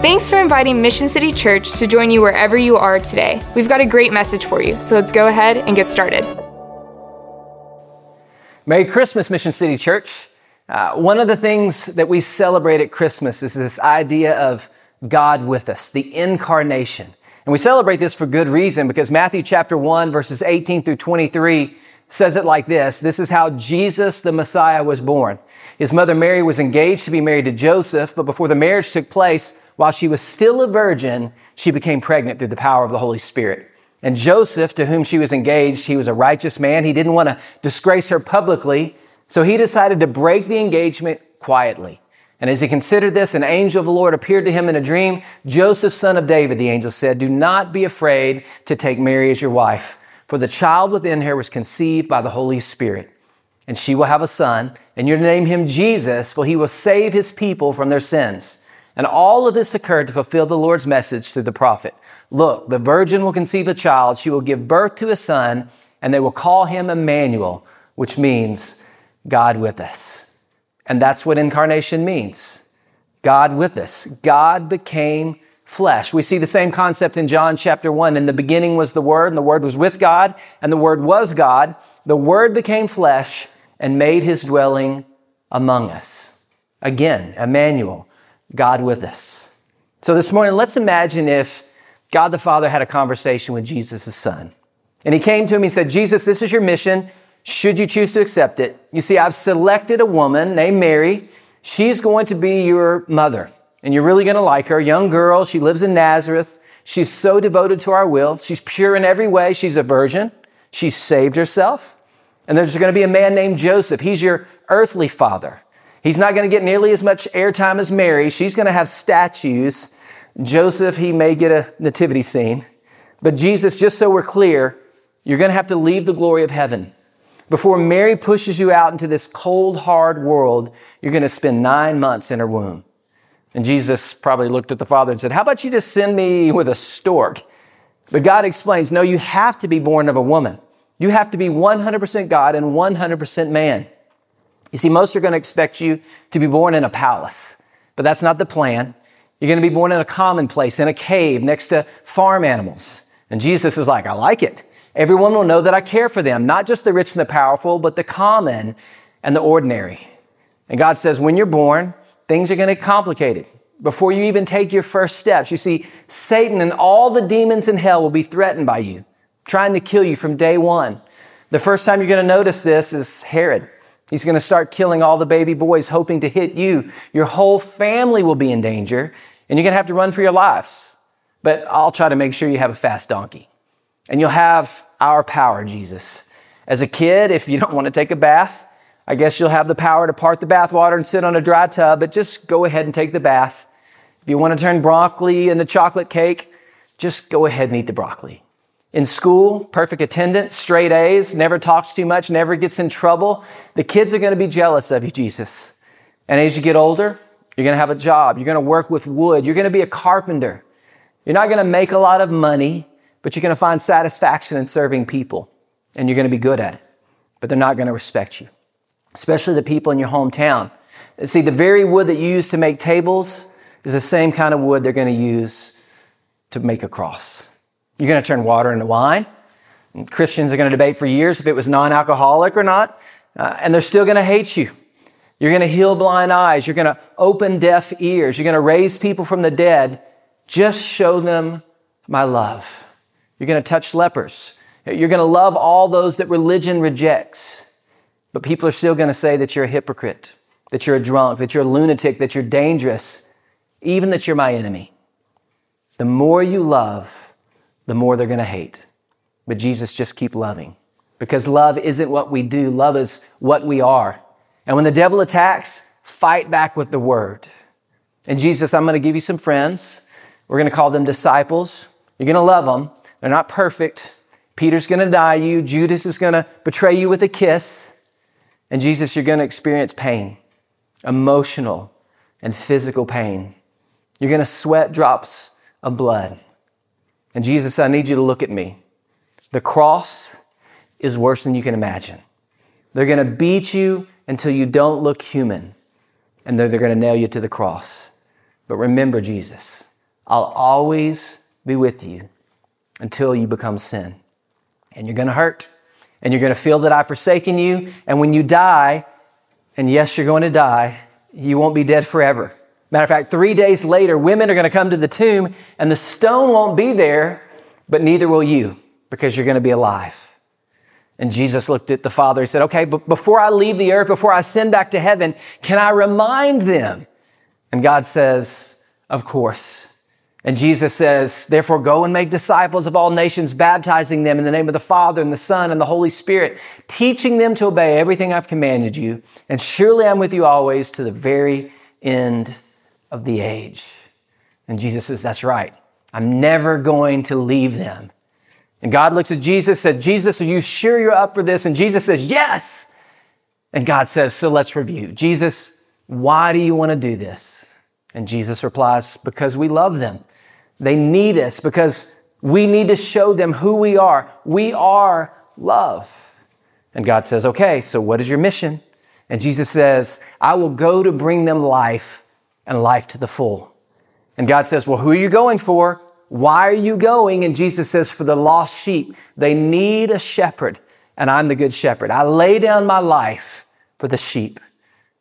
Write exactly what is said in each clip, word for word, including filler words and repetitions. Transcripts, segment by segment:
Thanks for inviting Mission City Church to join you wherever you are today. We've got a great message for you, so let's go ahead and get started. Merry Christmas, Mission City Church. Uh, one of the things that we celebrate at Christmas is this idea of God with us, the incarnation. And we celebrate this for good reason, because Matthew chapter one, verses eighteen through twenty-three says it like this. This is how Jesus the Messiah was born. His mother Mary was engaged to be married to Joseph, but before the marriage took place, while she was still a virgin, she became pregnant through the power of the Holy Spirit. And Joseph, to whom she was engaged, he was a righteous man. He didn't want to disgrace her publicly, so he decided to break the engagement quietly. And as he considered this, an angel of the Lord appeared to him in a dream. Joseph, son of David, the angel said, do not be afraid to take Mary as your wife, for the child within her was conceived by the Holy Spirit. And she will have a son, and you're to name him Jesus, for he will save his people from their sins. And all of this occurred to fulfill the Lord's message through the prophet. Look, the virgin will conceive a child. She will give birth to a son, and they will call him Emmanuel, which means God with us. And that's what incarnation means. God with us. God became flesh. We see the same concept in John chapter one. In the beginning was the Word, and the Word was with God, and the Word was God. The Word became flesh and made his dwelling among us. Again, Emmanuel, God with us. So this morning, let's imagine if God the Father had a conversation with Jesus, his son. And he came to him, he said, Jesus, this is your mission. Should you choose to accept it? You see, I've selected a woman named Mary. She's going to be your mother, and you're really going to like her. Young girl, she lives in Nazareth. She's so devoted to our will. She's pure in every way. She's a virgin. She's saved herself. And there's going to be a man named Joseph. He's your earthly father. He's not going to get nearly as much airtime as Mary. She's going to have statues. Joseph, he may get a nativity scene. But Jesus, just so we're clear, you're going to have to leave the glory of heaven. Before Mary pushes you out into this cold, hard world, you're going to spend nine months in her womb. And Jesus probably looked at the Father and said, how about you just send me with a stork? But God explains, no, you have to be born of a woman. You have to be one hundred percent God and one hundred percent man. You see, most are going to expect you to be born in a palace, but that's not the plan. You're going to be born in a common place, in a cave next to farm animals. And Jesus is like, I like it. Everyone will know that I care for them, not just the rich and the powerful, but the common and the ordinary. And God says, when you're born, things are going to get complicated. Before you even take your first steps, you see, Satan and all the demons in hell will be threatened by you, trying to kill you from day one. The first time you're going to notice this is Herod. He's going to start killing all the baby boys, hoping to hit you. Your whole family will be in danger, and you're going to have to run for your lives. But I'll try to make sure you have a fast donkey. And you'll have our power, Jesus. As a kid, if you don't want to take a bath, I guess you'll have the power to part the bath water and sit on a dry tub, but just go ahead and take the bath. If you want to turn broccoli into chocolate cake, just go ahead and eat the broccoli. In school, perfect attendance, straight A's, never talks too much, never gets in trouble. The kids are going to be jealous of you, Jesus. And as you get older, you're going to have a job. You're going to work with wood. You're going to be a carpenter. You're not going to make a lot of money, but you're going to find satisfaction in serving people, and you're going to be good at it. But they're not going to respect you, especially the people in your hometown. See, the very wood that you use to make tables is the same kind of wood they're going to use to make a cross. You're going to turn water into wine. And Christians are going to debate for years if it was non-alcoholic or not, uh, and they're still going to hate you. You're going to heal blind eyes. You're going to open deaf ears. You're going to raise people from the dead. Just show them my love. You're going to touch lepers. You're going to love all those that religion rejects. But people are still going to say that you're a hypocrite, that you're a drunk, that you're a lunatic, that you're dangerous, even that you're my enemy. The more you love, the more they're going to hate. But Jesus, just keep loving, because love isn't what we do. Love is what we are. And when the devil attacks, fight back with the word. And Jesus, I'm going to give you some friends. We're going to call them disciples. You're going to love them. They're not perfect. Peter's going to deny you. Judas is going to betray you with a kiss. And Jesus, you're going to experience pain, emotional and physical pain. You're going to sweat drops of blood. And Jesus, I need you to look at me. The cross is worse than you can imagine. They're going to beat you until you don't look human. And then they're going to nail you to the cross. But remember, Jesus, I'll always be with you until you become sin. And you're going to hurt, and you're going to feel that I've forsaken you. And when you die, and yes, you're going to die, you won't be dead forever. Matter of fact, three days later, women are going to come to the tomb, and the stone won't be there, but neither will you, because you're going to be alive. And Jesus looked at the Father and said, okay, but before I leave the earth, before I send back to heaven, can I remind them? And God says, of course. And Jesus says, therefore, go and make disciples of all nations, baptizing them in the name of the Father and the Son and the Holy Spirit, teaching them to obey everything I've commanded you. And surely I'm with you always to the very end of the age. And Jesus says, that's right. I'm never going to leave them. And God looks at Jesus, says, Jesus, are you sure you're up for this? And Jesus says, yes. And God says, so let's review. Jesus, why do you want to do this? And Jesus replies, because we love them. They need us because we need to show them who we are. We are love. And God says, okay, so what is your mission? And Jesus says, I will go to bring them life and life to the full. And God says, well, who are you going for? Why are you going? And Jesus says, for the lost sheep, they need a shepherd, and I'm the good shepherd. I lay down my life for the sheep.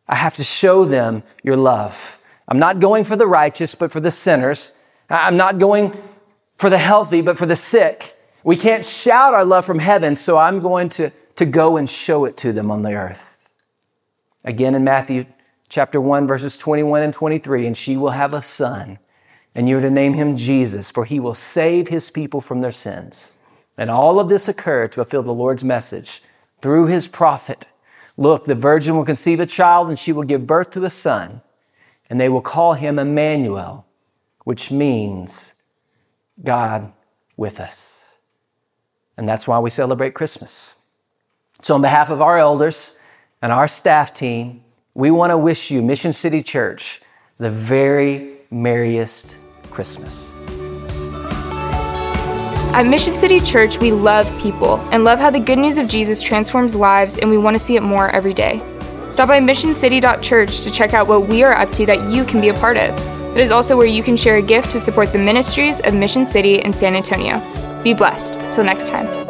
I have to show them your love. I'm not going for the righteous, but for the sinners. I'm not going for the healthy, but for the sick. We can't shout our love from heaven, so I'm going to, to go and show it to them on the earth. Again, in Matthew chapter one, verses twenty-one and twenty-three, and she will have a son, and you are to name him Jesus, for he will save his people from their sins. And all of this occurred to fulfill the Lord's message through his prophet. Look, the virgin will conceive a child, and she will give birth to a son, and they will call him Emmanuel, which means God with us. And that's why we celebrate Christmas. So on behalf of our elders and our staff team, we want to wish you, Mission City Church, the very merriest Christmas. At Mission City Church, we love people and love how the good news of Jesus transforms lives, and we want to see it more every day. Stop by mission city dot church to check out what we are up to that you can be a part of. It is also where you can share a gift to support the ministries of Mission City and San Antonio. Be blessed. Till next time.